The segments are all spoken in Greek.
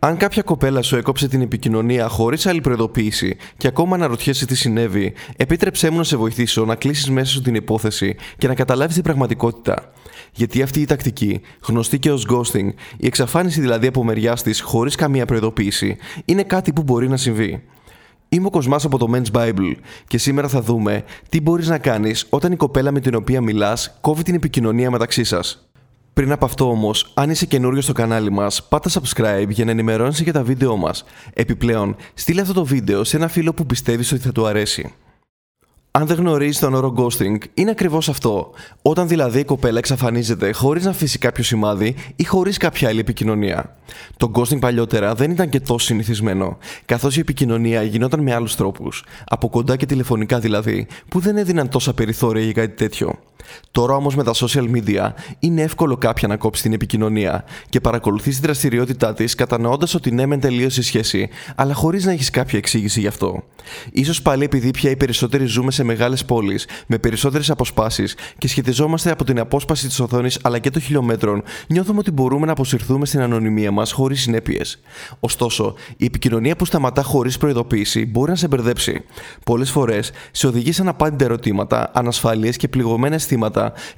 Αν κάποια κοπέλα σου έκοψε την επικοινωνία χωρίς άλλη προειδοποίηση και ακόμα αναρωτιέσαι τι συνέβη, επίτρεψέ μου να σε βοηθήσω να κλείσεις μέσα σου την υπόθεση και να καταλάβεις την πραγματικότητα. Γιατί αυτή η τακτική, γνωστή και ως ghosting, η εξαφάνιση δηλαδή από μεριάς της χωρίς καμία προειδοποίηση, είναι κάτι που μπορεί να συμβεί. Είμαι ο Κοσμάς από το Men's Bible και σήμερα θα δούμε τι μπορείς να κάνεις όταν η κοπέλα με την οποία μιλάς κόβει την επικοινωνία μεταξύ σας. Πριν από αυτό όμως, αν είσαι καινούριο στο κανάλι μας, πάτα subscribe για να ενημερώνεσαι για τα βίντεό μας. Επιπλέον, στείλε αυτό το βίντεο σε ένα φίλο που πιστεύεις ότι θα του αρέσει. Αν δεν γνωρίζεις τον όρο ghosting, είναι ακριβώς αυτό. Όταν δηλαδή η κοπέλα εξαφανίζεται χωρίς να αφήσει κάποιο σημάδι ή χωρίς κάποια άλλη επικοινωνία. Το ghosting παλιότερα δεν ήταν και τόσο συνηθισμένο, καθώς η επικοινωνία γινόταν με άλλους τρόπους, από κοντά και τηλεφωνικά δηλαδή, που δεν έδιναν τόσα περιθώρια για κάτι τέτοιο. Τώρα όμως με τα social media είναι εύκολο κάποια να κόψει την επικοινωνία και παρακολουθείς τη δραστηριότητά της κατανοώντας ότι ναι, μεν τελείωσε η σχέση, αλλά χωρίς να έχεις κάποια εξήγηση γι' αυτό. Ίσως πάλι επειδή πια οι περισσότεροι ζούμε σε μεγάλες πόλεις, με περισσότερες αποσπάσεις και σχετιζόμαστε από την απόσπαση της οθόνης αλλά και των χιλιόμετρων, νιώθουμε ότι μπορούμε να αποσυρθούμε στην ανωνυμία μας χωρίς συνέπειες. Ωστόσο, η επικοινωνία που σταματά χωρίς προειδοποίηση μπορεί να σε μπερδέψει. Πολλές φορές σε οδηγεί σε αναπάντητα ερωτήματα, ανασφάλειες και πληγωμένα αισθήματα,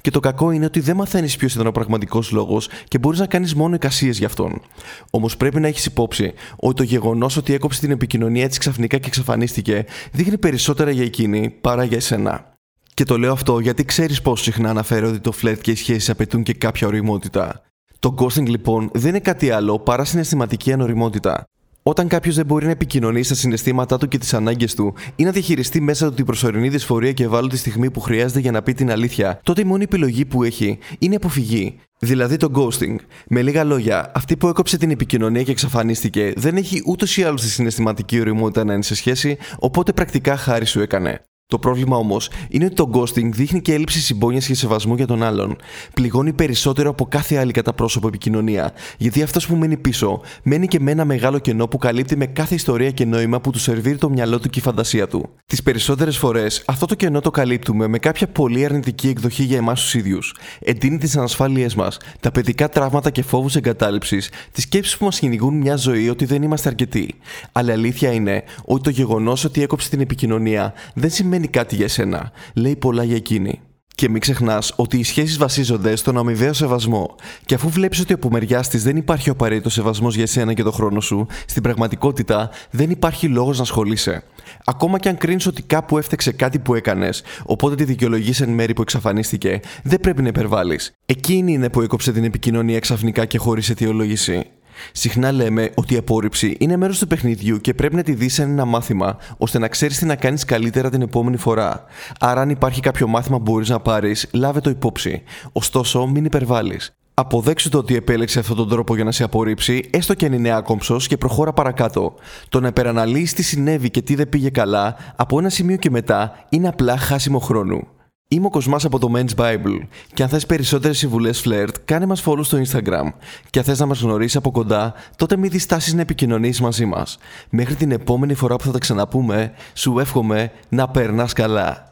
και το κακό είναι ότι δεν μαθαίνεις ποιος ήταν ο πραγματικός λόγος και μπορείς να κάνεις μόνο εικασίες γι' αυτόν. Όμως πρέπει να έχεις υπόψη ότι το γεγονός ότι έκοψε την επικοινωνία έτσι ξαφνικά και εξαφανίστηκε δείχνει περισσότερα για εκείνη παρά για εσένα. Και το λέω αυτό γιατί ξέρεις πόσο συχνά αναφέρω ότι το φλερτ και οι σχέσεις απαιτούν και κάποια ωριμότητα. Το ghosting λοιπόν δεν είναι κάτι άλλο παρά συναισθηματική ανωριμότητα. Όταν κάποιος δεν μπορεί να επικοινωνεί στα συναισθήματά του και τις ανάγκες του ή να διαχειριστεί μέσα του την προσωρινή δυσφορία και ευάλωτη στιγμή που χρειάζεται για να πει την αλήθεια, τότε η μόνη επιλογή που έχει είναι η αποφυγή. Δηλαδή το ghosting. Με λίγα λόγια, αυτή που έκοψε την επικοινωνία και εξαφανίστηκε δεν έχει ούτως ή άλλως τη συναισθηματική ωριμότητα να είναι σε σχέση, οπότε πρακτικά χάρη σου έκανε. Το πρόβλημα όμως είναι ότι το ghosting δείχνει και έλλειψη συμπόνοιας και σεβασμού για τον άλλον. Πληγώνει περισσότερο από κάθε άλλη κατά πρόσωπο επικοινωνία, γιατί αυτός που μένει πίσω μένει και με ένα μεγάλο κενό που καλύπτει με κάθε ιστορία και νόημα που του σερβίρει το μυαλό του και η φαντασία του. Τις περισσότερες φορές αυτό το κενό το καλύπτουμε με κάποια πολύ αρνητική εκδοχή για εμάς τους ίδιους. Εντείνει τις ανασφάλειές μας, τα παιδικά τραύματα και φόβους εγκατάλειψης, τις σκέψεις που μας κυνηγούν μια ζωή ότι δεν είμαστε αρκετοί. Αλλά αλήθεια είναι ότι το γεγονός ότι έκοψε την επικοινωνία δεν σημαίνει κάτι για σένα, λέει πολλά για εκείνη. Και μην ξεχνάς ότι οι σχέσεις βασίζονται στον αμοιβαίο σεβασμό. Και αφού βλέπεις ότι από μεριάς της δεν υπάρχει ο απαραίτητος σεβασμός για εσένα και τον χρόνο σου, στην πραγματικότητα δεν υπάρχει λόγος να ασχολείσαι. Ακόμα και αν κρίνεις ότι κάπου έφταξε κάτι που έκανες, οπότε τη δικαιολογείς εν μέρη που εξαφανίστηκε, δεν πρέπει να υπερβάλλεις. Εκείνη είναι που έκοψε την επικοινωνία ξαφνικά και χωρίς αιτιολόγηση. Συχνά λέμε ότι η απόρριψη είναι μέρος του παιχνιδιού και πρέπει να τη δεις σαν ένα μάθημα, ώστε να ξέρεις τι να κάνεις καλύτερα την επόμενη φορά. Άρα, αν υπάρχει κάποιο μάθημα που μπορείς να πάρεις, λάβε το υπόψη. Ωστόσο, μην υπερβάλλεις. Αποδέξου το ότι επέλεξε αυτόν τον τρόπο για να σε απορρίψει, έστω και αν είναι άκομψος, και προχώρα παρακάτω. Το να υπεραναλύεις τι συνέβη και τι δεν πήγε καλά, από ένα σημείο και μετά, είναι απλά χάσιμο χρόνου. Είμαι ο Κοσμάς από το Men's Bible και αν θες περισσότερες συμβουλές φλερτ, κάνε μας follow στο Instagram. Και αν θες να μας γνωρίσεις από κοντά, τότε μην διστάσεις να επικοινωνήσεις μαζί μας. Μέχρι την επόμενη φορά που θα τα ξαναπούμε, σου εύχομαι να περνάς καλά.